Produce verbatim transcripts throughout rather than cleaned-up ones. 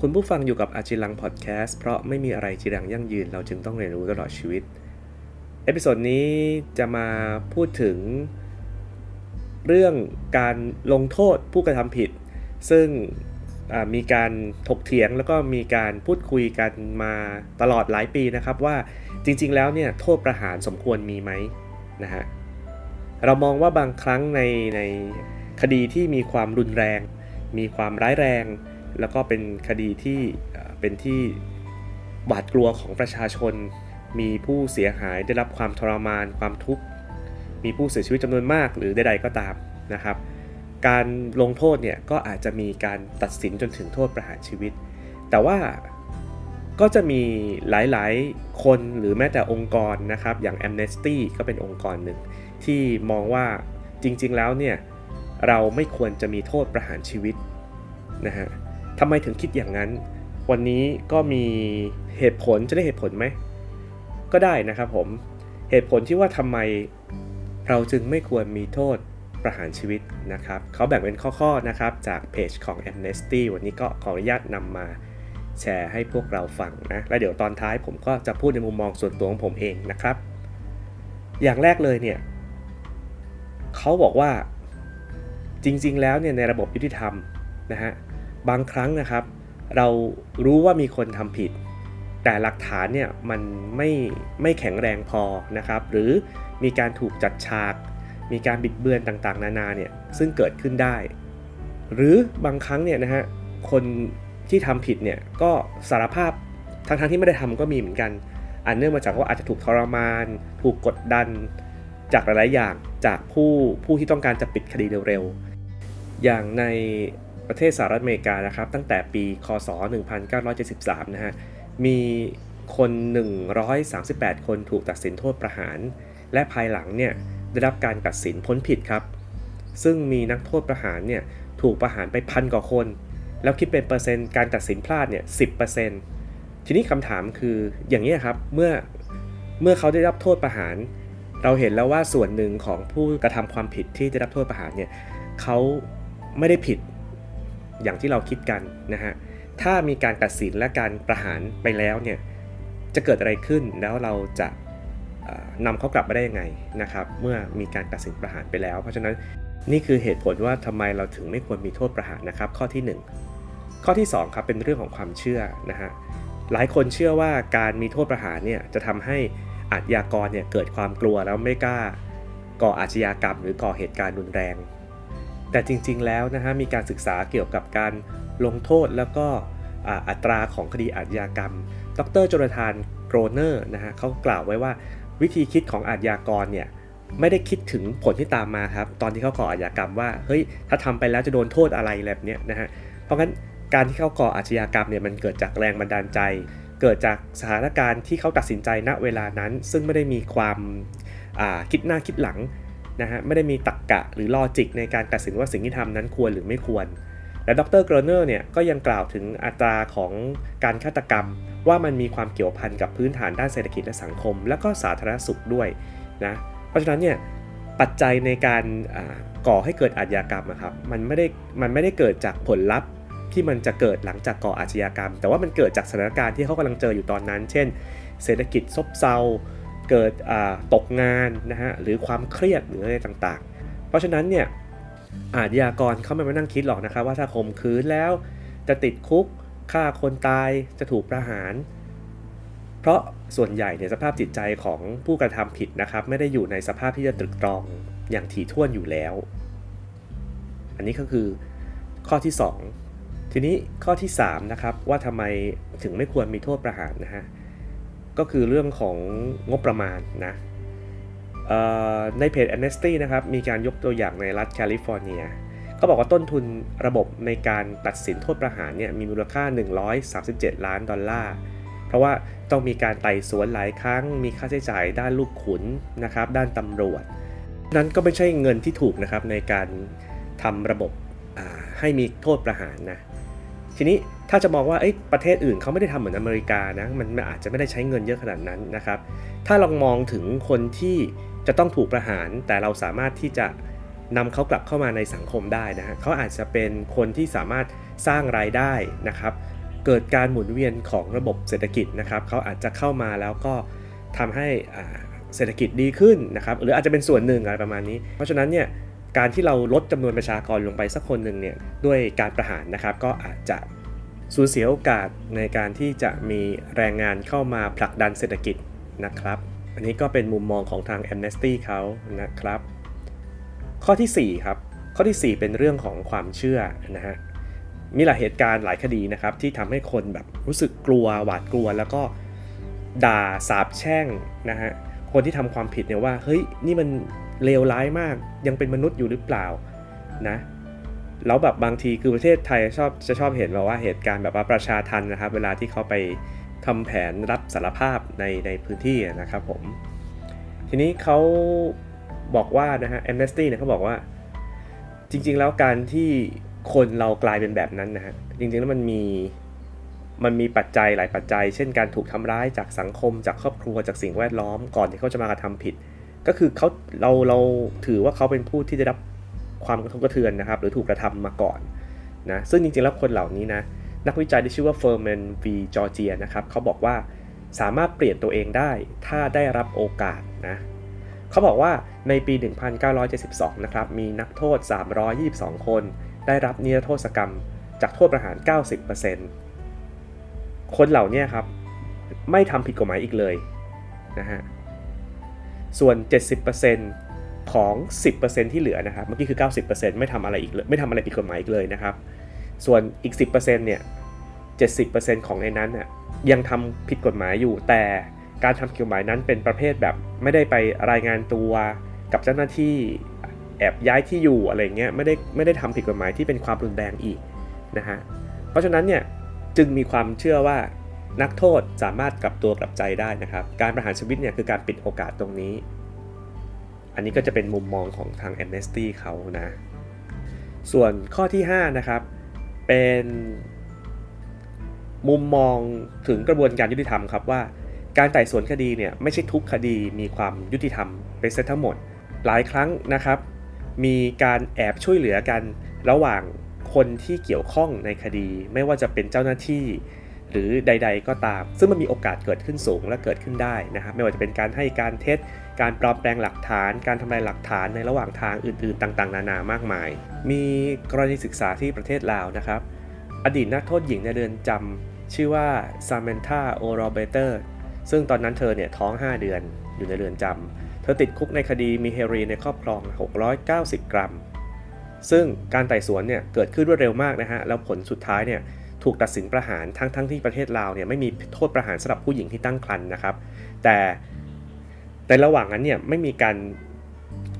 คุณผู้ฟังอยู่กับอาจิรังพอดแคสต์เพราะไม่มีอะไรจีรังยั่งยืนเราจึงต้องเรียนรู้ตลอดชีวิตเอพิโซดนี้จะมาพูดถึงเรื่องการลงโทษผู้กระทำผิดซึ่งมีการถกเถียงแล้วก็มีการพูดคุยกันมาตลอดหลายปีนะครับว่าจริงๆแล้วเนี่ยโทษประหารสมควรมีไหมนะฮะเรามองว่าบางครั้งในในคดีที่มีความรุนแรงมีความร้ายแรงแล้วก็เป็นคดีที่เป็นที่หวาดกลัวของประชาชนมีผู้เสียหายได้รับความทรมานความทุกข์มีผู้เสียชีวิตจำนวนมากหรือใดๆก็ตามนะครับการลงโทษเนี่ยก็อาจจะมีการตัดสินจนถึงโทษประหารชีวิตแต่ว่าก็จะมีหลายๆคนหรือแม้แต่องค์กรนะครับอย่าง Amnesty ก็เป็นองค์กรหนึ่งที่มองว่าจริงๆแล้วเนี่ยเราไม่ควรจะมีโทษประหารชีวิตนะฮะทำไมถึงคิดอย่างนั้นวันนี้ก็มีเหตุผลจะได้เหตุผลไหมก็ได้นะครับผมเหตุผลที่ว่าทำไมเราจึงไม่ควรมีโทษประหารชีวิตนะครับเขาแบ่งเป็นข้อๆนะครับจากเพจของ Amnesty วันนี้ก็ขออนุญาตนำมาแชร์ให้พวกเราฟังนะและเดี๋ยวตอนท้ายผมก็จะพูดในมุมมองส่วนตัวของผมเองนะครับอย่างแรกเลยเนี่ยเขาบอกว่าจริงๆแล้วเนี่ยในระบบยุติธรรมนะฮะบางครั้งนะครับเรารู้ว่ามีคนทำผิดแต่หลักฐานเนี่ยมันไม่ไม่แข็งแรงพอนะครับหรือมีการถูกจัดฉากมีการบิดเบือนต่างๆนานาเนี่ยซึ่งเกิดขึ้นได้หรือบางครั้งเนี่ยนะฮะคนที่ทำผิดเนี่ยก็สารภาพทั้งๆที่ไม่ได้ทำก็มีเหมือนกันอันเนื่องมาจากว่าอาจจะถูกทรมานถูกกดดันจากหลายๆอย่างจากผู้ผู้ที่ต้องการจะปิดคดีเร็วๆอย่างในประเทศสหรัฐอเมริกานะครับตั้งแต่ปีค.ศ.หนึ่งพันเก้าร้อยเจ็ดสิบสามนะฮะมีคนหนึ่งร้อยสามสิบแปดคนถูกตัดสินโทษประหารและภายหลังเนี่ยได้รับการตัดสินพ้นผิดครับซึ่งมีนักโทษประหารเนี่ยถูกประหารไปพันกว่าคนแล้วคิดเป็นเปอร์เซ็นต์การตัดสินพลาดเนี่ย สิบเปอร์เซ็นต์ ทีนี้คำถามคืออย่างนี้ครับเมื่อเมื่อเขาได้รับโทษประหารเราเห็นแล้วว่าส่วนหนึ่งของผู้กระทำความผิดที่ได้รับโทษประหารเนี่ยเขาไม่ได้ผิดอย่างที่เราคิดกันนะฮะถ้ามีการตัดสินและการประหารไปแล้วเนี่ยจะเกิดอะไรขึ้นแล้วเราจะนำเขากลับมาได้ยังไงนะครับเมื่อมีการตัดสินประหารไปแล้วเพราะฉะนั้นนี่คือเหตุผลว่าทำไมเราถึงไม่ควรมีโทษประหารนะครับข้อที่หนึ่งข้อที่สองครับเป็นเรื่องของความเชื่อนะฮะหลายคนเชื่อว่าการมีโทษประหารเนี่ยจะทำให้อาชญากรเนี่ยเกิดความกลัวแล้วไม่กล้าก่ออาชญากรรมหรือก่อเหตุการณ์รุนแรงแต่จริงๆแล้วนะฮะมีการศึกษาเกี่ยวกับการลงโทษแล้วก็อัตราของคดีอาชญากรรมดร.โจนาธานโกรเนอร์นะฮะเขากล่าวไว้ว่าวิธีคิดของอาชญากรเนี่ยไม่ได้คิดถึงผลที่ตามมาครับตอนที่เขาก่ออาชญากรรมว่าเฮ้ยถ้าทำไปแล้วจะโดนโทษอะไรแบบนี้นะฮะเพราะงั้นการที่เขาก่ออาชญากรรมเนี่ยมันเกิดจากแรงบันดาลใจเกิดจากสถานการณ์ที่เขาตัดสินใจณเวลานั้นซึ่งไม่ได้มีความคิดหน้าคิดหลังนะฮะไม่ได้มีตรรกะหรือลอจิกในการตัดสินว่าสิ่งที่ทำนั้นควรหรือไม่ควรและดร.เกรเนอร์เนี่ยก็ยังกล่าวถึงอัตราของการฆาตกรรมว่ามันมีความเกี่ยวพันกับพื้นฐานด้านเศรษฐกิจและสังคมและก็สาธารณสุขด้วยนะเพราะฉะนั้นเนี่ยปัจจัยในการก่อให้เกิดอาชญากรรมนะครับมันไม่ได้มันไม่ได้เกิดจากผลลัพธ์ที่มันจะเกิดหลังจากก่ออาชญากรรมแต่ว่ามันเกิดจากสถานการณ์ที่เขากำลังเจออยู่ตอนนั้นเช่นเศรษฐกิจซบเซาเกิดตกงานนะฮะหรือความเครียดหรืออะไรต่างๆเพราะฉะนั้นเนี่ยอาชญากรเขาไม่มานั่งคิดหรอกนะครับว่าถ้าข่มขืนแล้วจะติดคุกฆ่าคนตายจะถูกประหารเพราะส่วนใหญ่เนี่ยสภาพจิตใจของผู้กระทำผิดนะครับไม่ได้อยู่ในสภาพที่จะตรึกตรองอย่างถี่ถ้วนอยู่แล้วอันนี้ก็คือข้อที่สองทีนี้ข้อที่สามนะครับว่าทำไมถึงไม่ควรมีโทษประหารนะฮะก็คือเรื่องของงบประมาณนะในเพจ Amnesty นะครับมีการยกตัวอย่างในรัฐแคลิฟอร์เนียเขาบอกว่าต้นทุนระบบในการตัดสินโทษประหารเนี่ยมีมูลค่าหนึ่งร้อยสามสิบเจ็ดล้านดอลลาร์เพราะว่าต้องมีการไต่สวนหลายครั้งมีค่าใช้จ่ายด้านลูกขุนนะครับด้านตำรวจนั้นก็ไม่ใช่เงินที่ถูกนะครับในการทำระบบให้มีโทษประหารนะทีนี้ถ้าจะมองว่าประเทศอื่นเขาไม่ได้ทำเหมือนอเมริกานะมันอาจจะไม่ได้ใช้เงินเยอะขนาดนั้นนะครับถ้าลองมองถึงคนที่จะต้องถูกประหารแต่เราสามารถที่จะ นำเขากลับเข้ามาในสังคมได้นะฮะเขาอาจจะเป็นคนที่สามารถสร้างรายได้นะครับเกิดการหมุนเวียนของระบบเศรษฐกิจนะครับเขาอาจจะเข้ามาแล้วก็ทำให้เศรษฐกิจดีขึ้นนะครับหรืออาจจะเป็นส่วนหนึ่งอะไรประมาณนี้เพราะฉะนั้นเนี่ยการที่เราลดจำนวนประชากรลงไปสักคนหนึ่งเนี่ยด้วยการประหารนะครับก็อาจจะสูญเสียโอกาสในการที่จะมีแรงงานเข้ามาผลักดันเศรษฐกิจนะครับอันนี้ก็เป็นมุมมองของทาง Amnesty เขานะครับข้อที่สี่ครับข้อที่สี่เป็นเรื่องของความเชื่อนะฮะมีหลายเหตุการณ์หลายคดีนะครับที่ทำให้คนแบบรู้สึกกลัวหวาดกลัวแล้วก็ด่าสาปแช่งนะฮะคนที่ทำความผิดเนี่ยว่าเฮ้ยนี่มันเลวร้ายมากยังเป็นมนุษย์อยู่หรือเปล่านะแล้วแบบบางทีคือประเทศไทยชอบจะชอบเห็นแบบว่าเหตุการณ์แบบว่าประชาทัณฑ์นะครับเวลาที่เขาไปทำแผนรับสารภาพในในพื้นที่นะครับผมทีนี้เขาบอกว่านะฮะ Amnesty เนี่ยเขาบอกว่าจริงๆแล้วการที่คนเรากลายเป็นแบบนั้นนะฮะจริงๆแล้วมันมีมันมีปัจจัยหลายปัจจัยเช่นการถูกทำร้ายจากสังคมจากครอบครัวจากสิ่งแวดล้อมก่อนที่เขาจะมากระทำผิดก็คือเขาเราเราถือว่าเขาเป็นผู้ที่ได้รับความกระทบกระเทือนนะครับหรือถูกกระทำมาก่อนนะซึ่งจริงๆแล้วคนเหล่านี้นะนักวิจัยที่ชื่อว่าเฟอร์แมนวีจอร์เจียนะครับเขาบอกว่าสามารถเปลี่ยนตัวเองได้ถ้าได้รับโอกาสนะเขาบอกว่าในปีหนึ่งพันเก้าร้อยเจ็ดสิบสองนะครับมีนักโทษสามร้อยยี่สิบสองคนได้รับนิรโทษกรรมจากโทษประหาร เก้าสิบเปอร์เซ็นต์ คนเหล่านี้ครับไม่ทำผิดกฎหมายอีกเลยนะฮะส่วน เจ็ดสิบเปอร์เซ็นต์ ของ สิบเปอร์เซ็นต์ ที่เหลือนะครับเมื่อกี้คือ เก้าสิบเปอร์เซ็นต์ ไม่ทำอะไรอีกเลยไม่ทำอะไรผิดกฎหมายอีกเลยนะครับส่วนอีก สิบเปอร์เซ็นต์ เนี่ย เจ็ดสิบเปอร์เซ็นต์ ของในนั้นน่ะยังทำผิดกฎหมายอยู่แต่การทำผิดกฎหมายนั้นเป็นประเภทแบบไม่ได้ไปรายงานตัวกับเจ้าหน้าที่แอบย้ายที่อยู่อะไรเงี้ยไม่ได้ไม่ได้ทำผิดกฎหมายที่เป็นความรุนแรงอีกนะฮะเพราะฉะนั้นเนี่ยจึงมีความเชื่อว่านักโทษสามารถกลับตัวกลับใจได้นะครับการประหารชีวิตเนี่ยคือการปิดโอกาสตรงนี้อันนี้ก็จะเป็นมุมมองของทาง Amnesty เขานะส่วนข้อที่ห้านะครับเป็นมุมมองถึงกระบวนการยุติธรรมครับว่าการไต่สวนคดีเนี่ยไม่ใช่ทุกคดีมีความยุติธรรมไปเสียทั้งหมดหลายครั้งนะครับมีการแอบช่วยเหลือกันระหว่างคนที่เกี่ยวข้องในคดีไม่ว่าจะเป็นเจ้าหน้าที่หรือใดๆก็ตามซึ่งมันมีโอกาสเกิดขึ้นสูงและเกิดขึ้นได้นะครับไม่ว่าจะเป็นการให้การเท็จการปลอมแปลงหลักฐานการทำลายหลักฐานในระหว่างทางอื่นๆต่างๆนานามากมายมีกรณีศึกษาที่ประเทศลาวนะครับอดีตนักโทษหญิงในเรือนจำชื่อว่าซามันธา โอโรเบเตอร์ซึ่งตอนนั้นเธอเนี่ยท้องห้าเดือนอยู่ในเรือนจำเธอติดคุกในคดีมีเฮโรอีนในครอบครองหกร้อยเก้าสิบกรัมซึ่งการไต่สวนเนี่ยเกิดขึ้นรวดเร็วมากนะฮะแล้วผลสุดท้ายเนี่ยถูกตัดสินประหารทั้งทั้งที่ประเทศลาวเนี่ยไม่มีโทษประหารสำหรับผู้หญิงที่ตั้งครรภ์นะครับแต่ในระหว่างนั้นเนี่ยไม่มีการ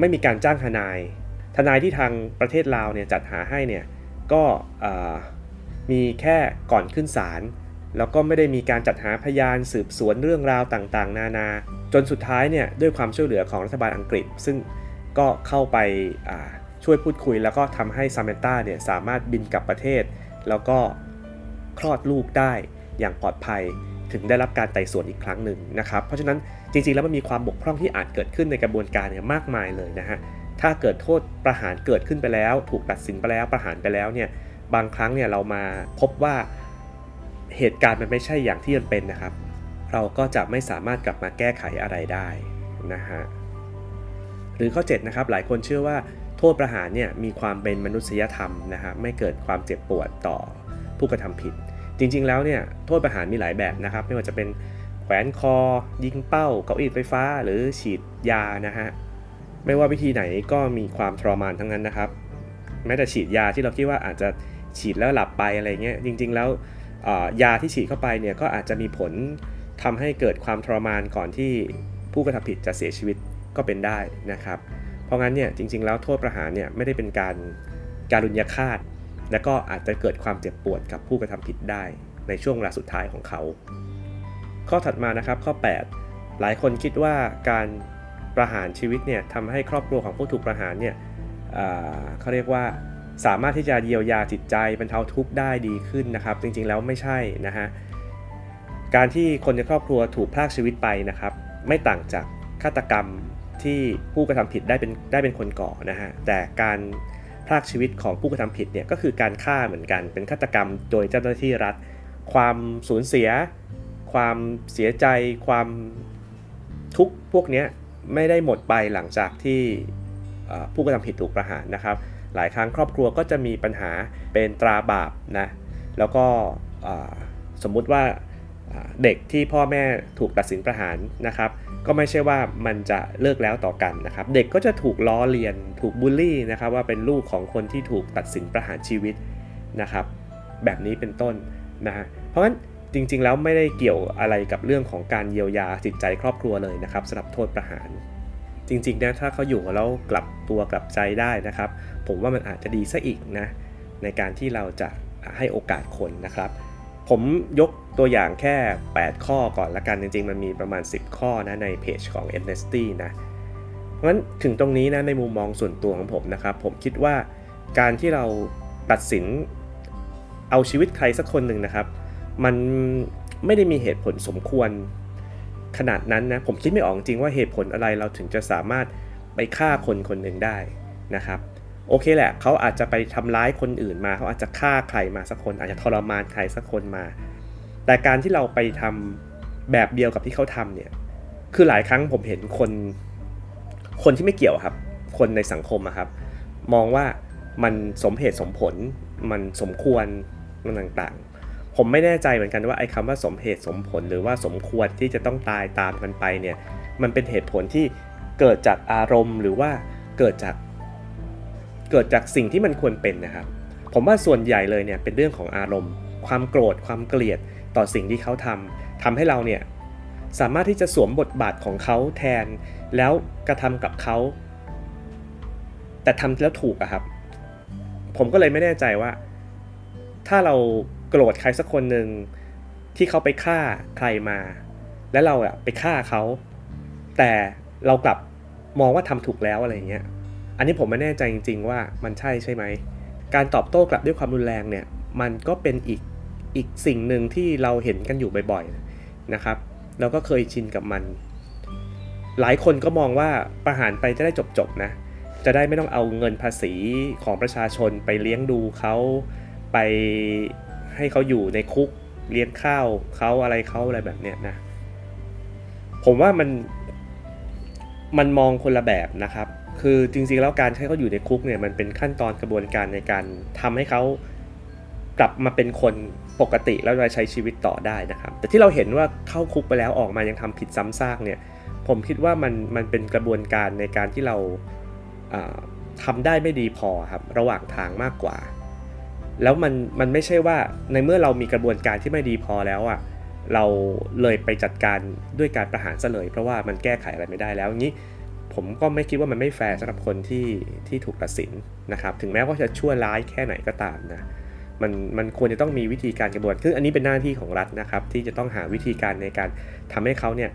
ไม่มีการจ้างทนายทนายที่ทางประเทศลาวเนี่ยจัดหาให้เนี่ยก็มีแค่ก่อนขึ้นศาลแล้วก็ไม่ได้มีการจัดหาพยานสืบสวนเรื่องราวต่างๆนานาจนสุดท้ายเนี่ยด้วยความช่วยเหลือของรัฐบาลอังกฤษซึ่งก็เข้าไปช่วยพูดคุยแล้วก็ทำให้ซาเมนต้าเนี่ยสามารถบินกลับประเทศแล้วก็คลอดลูกได้อย่างปลอดภัยถึงได้รับการไต่สวนอีกครั้งหนึ่งนะครับเพราะฉะนั้นจริงๆแล้วมันมีความบกพร่องที่อาจเกิดขึ้นในกระบวนการเนี่ยมากมายเลยนะฮะถ้าเกิดโทษประหารเกิดขึ้นไปแล้วถูกตัดสินไปแล้วประหารไปแล้วเนี่ยบางครั้งเนี่ยเรามาพบว่าเหตุการณ์มันไม่ใช่อย่างที่มันเป็นนะครับเราก็จะไม่สามารถกลับมาแก้ไขอะไรได้นะฮะหรือข้อเจ็ดนะครับหลายคนเชื่อว่าโทษประหารเนี่ยมีความเป็นมนุษยธรรมนะฮะไม่เกิดความเจ็บปวดต่อผู้กระทำผิดจริงๆแล้วเนี่ยโทษประหารมีหลายแบบนะครับไม่ว่าจะเป็นแขวนคอยิงเป้าเก้าอี้ไฟฟ้าหรือฉีดยานะฮะไม่ว่าวิธีไหนก็มีความทรมานทั้งนั้นนะครับแม้แต่ฉีดยาที่เราคิดว่าอาจจะฉีดแล้วหลับไปอะไรเงี้ยจริงๆแล้วยาที่ฉีดเข้าไปเนี่ยก็อาจจะมีผลทำให้เกิดความทรมานก่อนที่ผู้กระทำผิดจะเสียชีวิตก็เป็นได้นะครับเพราะงั้นเนี่ยจริงๆแล้วโทษประหารเนี่ยไม่ได้เป็นการการุญยฆาตและก็อาจจะเกิดความเจ็บปวดกับผู้กระทำผิดได้ในช่วงเวลาสุดท้ายของเขาข้อถัดมานะครับข้อแปดหลายคนคิดว่าการประหารชีวิตเนี่ยทำให้ครอบครัวของผู้ถูกประหารเนี่ย เอ่อ เขาเรียกว่าสามารถที่จะเยียวยาจิตใจบรรเทาทุกข์ได้ดีขึ้นนะครับจริงๆแล้วไม่ใช่นะฮะการที่คนในครอบครัวถูกพรากชีวิตไปนะครับไม่ต่างจากฆาตกรรม ที่ผู้กระทำผิดได้เป็นได้เป็นคนก่อนะฮะแต่การพรากชีวิตของผู้กระทำผิดเนี่ยก็คือการฆ่าเหมือนกันเป็นฆาตกรรมโดยเจ้าหน้าที่รัฐความสูญเสียความเสียใจความทุกข์พวกนี้ไม่ได้หมดไปหลังจากที่ผู้กระทำผิดถูกประหารนะครับหลายครั้งครอบครัวก็จะมีปัญหาเป็นตราบาปนะแล้วก็สมมุติว่าเด็กที่พ่อแม่ถูกตัดสินประหารนะครับก็ไม่ใช่ว่ามันจะเลิกแล้วต่อกันนะครับเด็กก็จะถูกล้อเลียนถูกบูลลี่นะครับว่าเป็นลูกของคนที่ถูกตัดสินประหารชีวิตนะครับแบบนี้เป็นต้นนะฮะเพราะฉะนั้นจริงๆแล้วไม่ได้เกี่ยวอะไรกับเรื่องของการเยียวยาจิตใจครอบครัวเลยนะครับสำหรับโทษประหารจริงๆนะถ้าเขาอยู่แล้วกลับตัวกลับใจได้นะครับผมว่ามันอาจจะดีซะอีกนะในการที่เราจะให้โอกาสคนนะครับผมยกตัวอย่างแค่แปดข้อก่อนละกันจริงๆมันมีประมาณสิบข้อนะในเพจของ Amnesty นะเพราะฉะนั้นถึงตรงนี้นะในมุมมองส่วนตัวของผมนะครับผมคิดว่าการที่เราตัดสินเอาชีวิตใครสักคนหนึ่งนะครับมันไม่ได้มีเหตุผลสมควรขนาดนั้นนะผมคิดไม่ออกจริงว่าเหตุผลอะไรเราถึงจะสามารถไปฆ่าคนคนหนึ่งได้นะครับโอเคแหละเขาอาจจะไปทำร้ายคนอื่นมาเขาอาจจะฆ่าใครมาสักคนอาจจะทรมานใครสักคนมาแต่การที่เราไปทำแบบเดียวกับที่เขาทำเนี่ยคือหลายครั้งผมเห็นคนคนที่ไม่เกี่ยวครับคนในสังคมครับมองว่ามันสมเหตุสมผลมันสมควรมันต่างๆผมไม่แน่ใจเหมือนกันว่าไอ้คำว่าสมเหตุสมผลหรือว่าสมควรที่จะต้องตายตามกันไปเนี่ยมันเป็นเหตุผลที่เกิดจากอารมณ์หรือว่าเกิดจากเกิดจากสิ่งที่มันควรเป็นนะครับผมว่าส่วนใหญ่เลยเนี่ยเป็นเรื่องของอารมณ์ความโกรธความเกลียดต่อสิ่งที่เขาทำทำให้เราเนี่ยสามารถที่จะสวมบทบาทของเขาแทนแล้วกระทำกับเขาแต่ทำแล้วถูกอะครับผมก็เลยไม่แน่ใจว่าถ้าเราโกรธใครสักคนหนึ่งที่เขาไปฆ่าใครมาแล้วเราอะไปฆ่าเขาแต่เรากลับมองว่าทำถูกแล้วอะไรอย่างเงี้ยอันนี้ผมไม่แน่ใจจริงๆว่ามันใช่ใช่ไหมการตอบโต้กลับด้วยความรุนแรงเนี่ยมันก็เป็นอีกอีกสิ่งหนึ่งที่เราเห็นกันอยู่บ่อยๆนะครับเราก็เคยชินกับมันหลายคนก็มองว่าประหารไปจะได้จบๆนะจะได้ไม่ต้องเอาเงินภาษีของประชาชนไปเลี้ยงดูเขาไปให้เขาอยู่ในคุกเลี้ยงข้าวเขาอะไรเขาอะไรแบบเนี้ยนะผมว่ามันมันมองคนละแบบนะครับคือจริงๆแล้วการให้เขาอยู่ในคุกเนี่ยมันเป็นขั้นตอนกระบวนการในการทำให้เขากลับมาเป็นคนปกติแล้วใช้ชีวิตต่อได้นะครับแต่ที่เราเห็นว่าเข้าคุกไปแล้วออกมายังทำผิดซ้ำซากเนี่ยผมคิดว่ามันมันเป็นกระบวนการในการที่เราทำได้ไม่ดีพอครับระหว่างทางมากกว่าแล้วมันมันไม่ใช่ว่าในเมื่อเรามีกระบวนการที่ไม่ดีพอแล้วอ่ะเราเลยไปจัดการด้วยการประหารซะเลยเพราะว่ามันแก้ไขอะไรไม่ได้แล้วอย่างนี้ผมก็ไม่คิดว่ามันไม่แฟร์สำหรับคนที่ที่ถูกตัดสินนะครับถึงแม้ว่าจะชั่วร้ายแค่ไหนก็ตามนะมันมันควรจะต้องมีวิธีการกระบวนการซึ่งอันนี้เป็นหน้าที่ของรัฐนะครับที่จะต้องหาวิธีการในการทำให้เขาเนี่ย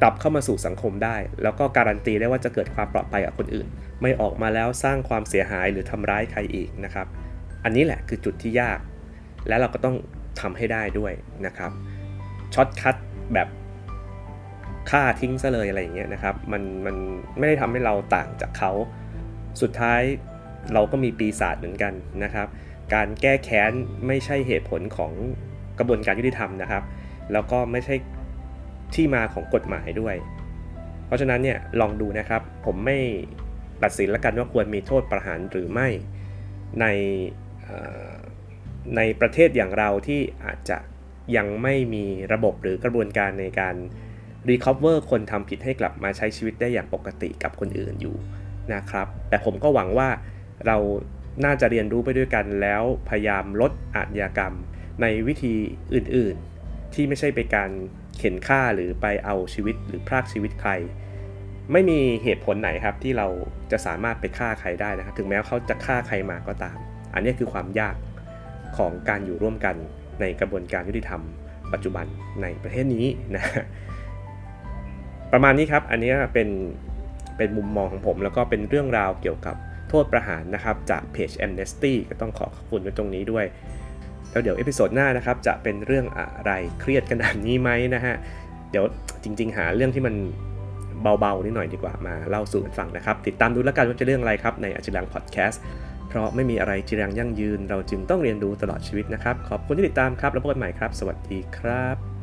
กลับเข้ามาสู่สังคมได้แล้วก็การันตีได้ว่าจะเกิดความปลอดภัยกับคนอื่นไม่ออกมาแล้วสร้างความเสียหายหรือทำร้ายใครอีกนะครับอันนี้แหละคือจุดที่ยากและเราก็ต้องทำให้ได้ด้วยนะครับช็อตคัทแบบฆ่าทิ้งซะเลยอะไรอย่างเงี้ยนะครับมันมันไม่ได้ทำให้เราต่างจากเขาสุดท้ายเราก็มีปีศาจเหมือนกันนะครับการแก้แค้นไม่ใช่เหตุผลของกระบวนการยุติธรรมนะครับแล้วก็ไม่ใช่ที่มาของกฎหมายด้วยเพราะฉะนั้นเนี่ยลองดูนะครับผมไม่ตัดสินแล้วกันว่าควรมีโทษประหารหรือไม่ในในประเทศอย่างเราที่อาจจะยังไม่มีระบบหรือกระบวนการในการรีคอฟเวอร์คนทำผิดให้กลับมาใช้ชีวิตได้อย่างปกติกับคนอื่นอยู่นะครับแต่ผมก็หวังว่าเราน่าจะเรียนรู้ไปด้วยกันแล้วพยายามลดอาชญากรรมในวิธีอื่นๆที่ไม่ใช่เป็นการเข็นฆ่าหรือไปเอาชีวิตหรือพรากชีวิตใครไม่มีเหตุผลไหนครับที่เราจะสามารถไปฆ่าใครได้นะครับถึงแม้เขาจะฆ่าใครมาก็ตามอันนี้คือความยากของการอยู่ร่วมกันในกระบวนการยุติธรรมปัจจุบันในประเทศนี้นะประมาณนี้ครับอันนี้เป็นเป็นมุมมองของผมแล้วก็เป็นเรื่องราวเกี่ยวกับโทษประหารนะครับจากเพจ Amnesty ก็ต้องขอขอบคุณไว้ตรงนี้ด้วยแล้วเดี๋ยวเอพิโซดหน้านะครับจะเป็นเรื่องอะไรเครียดขนาดนี้ไหมนะฮะเดี๋ยวจริงๆหาเรื่องที่มัน เบาๆนิดหน่อยดีกว่ามาเล่าสู่กันฟังนะครับติดตามดูแล้วกันว่าจะเรื่องอะไรครับในอาจิรังพอดแคสต์เพราะไม่มีอะไรจิรังยั่งยืนเราจึงต้องเรียนรู้ตลอดชีวิตนะครับขอบคุณที่ติดตามครับแล้วพบกันใหม่ครับสวัสดีครับ